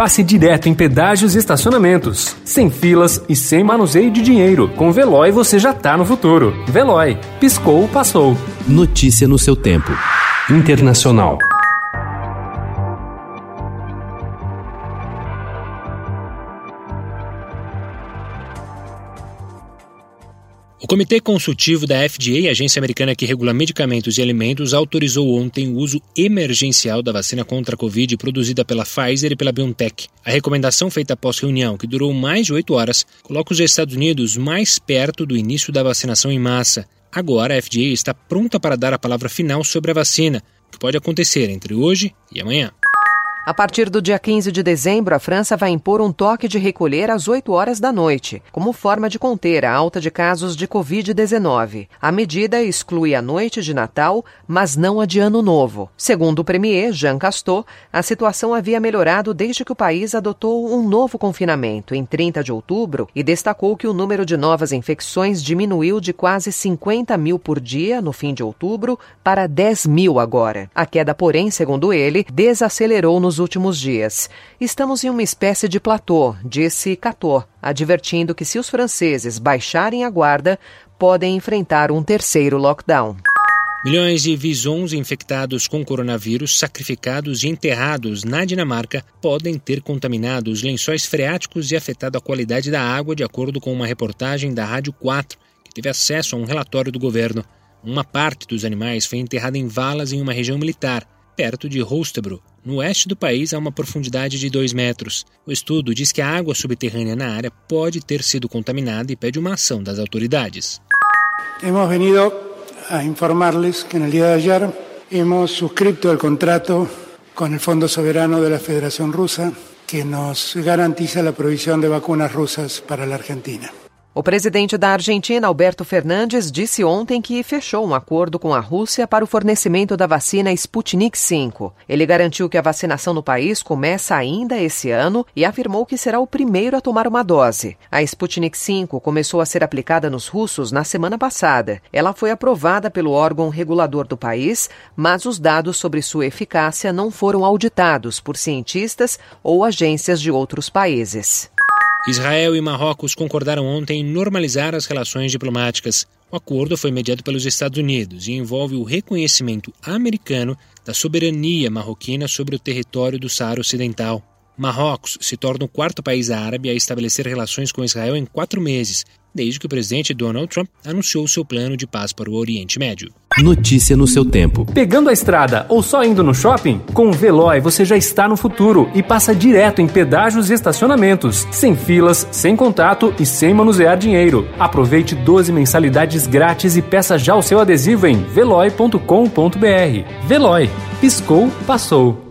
passe direto em pedágios e estacionamentos, sem filas e sem manuseio de dinheiro. Com Veloe você já tá no futuro. Veloe, piscou, passou. Notícia no seu tempo. Internacional. O Comitê Consultivo da FDA, agência americana que regula medicamentos e alimentos, autorizou ontem o uso emergencial da vacina contra a Covid produzida pela Pfizer e pela BioNTech. A recomendação feita após reunião, que durou mais de 8 horas, coloca os Estados Unidos mais perto do início da vacinação em massa. Agora, a FDA está pronta para dar a palavra final sobre a vacina, que pode acontecer entre hoje e amanhã. A partir do dia 15 de dezembro, a França vai impor um toque de recolher às 8 horas da noite, como forma de conter a alta de casos de Covid-19. A medida exclui a noite de Natal, mas não a de Ano Novo. Segundo o premier, Jean Castex, a situação havia melhorado desde que o país adotou um novo confinamento em 30 de outubro e destacou que o número de novas infecções diminuiu de quase 50 mil por dia no fim de outubro para 10 mil agora. A queda, porém, segundo ele, desacelerou nos últimos dias. Estamos em uma espécie de platô, disse Castex, advertindo que se os franceses baixarem a guarda, podem enfrentar um terceiro lockdown. Milhões de visons infectados com coronavírus, sacrificados e enterrados na Dinamarca, podem ter contaminado os lençóis freáticos e afetado a qualidade da água, de acordo com uma reportagem da Rádio 4, que teve acesso a um relatório do governo. Uma parte dos animais foi enterrada em valas em uma região militar, perto de Rostebro, no oeste do país, a uma profundidade de 2 metros. O estudo diz que a água subterrânea na área pode ter sido contaminada e pede uma ação das autoridades. Hemos venido a informarles que no dia de ayer hemos suscrito o contrato com o Fundo Soberano da Federação Russa que nos garantiza a provisão de vacunas russas para a Argentina. O presidente da Argentina, Alberto Fernández, disse ontem que fechou um acordo com a Rússia para o fornecimento da vacina Sputnik V. Ele garantiu que a vacinação no país começa ainda esse ano e afirmou que será o primeiro a tomar uma dose. A Sputnik V começou a ser aplicada nos russos na semana passada. Ela foi aprovada pelo órgão regulador do país, mas os dados sobre sua eficácia não foram auditados por cientistas ou agências de outros países. Israel e Marrocos concordaram ontem em normalizar as relações diplomáticas. O acordo foi mediado pelos Estados Unidos e envolve o reconhecimento americano da soberania marroquina sobre o território do Saara Ocidental. Marrocos se torna o quarto país árabe a estabelecer relações com Israel em 4 meses, desde que o presidente Donald Trump anunciou seu plano de paz para o Oriente Médio. Notícia no seu tempo. Pegando a estrada ou só indo no shopping? Com o Veloe você já está no futuro e passa direto em pedágios e estacionamentos, sem filas, sem contato e sem manusear dinheiro. Aproveite 12 mensalidades grátis e peça já o seu adesivo em veloe.com.br. Veloe. Piscou, passou.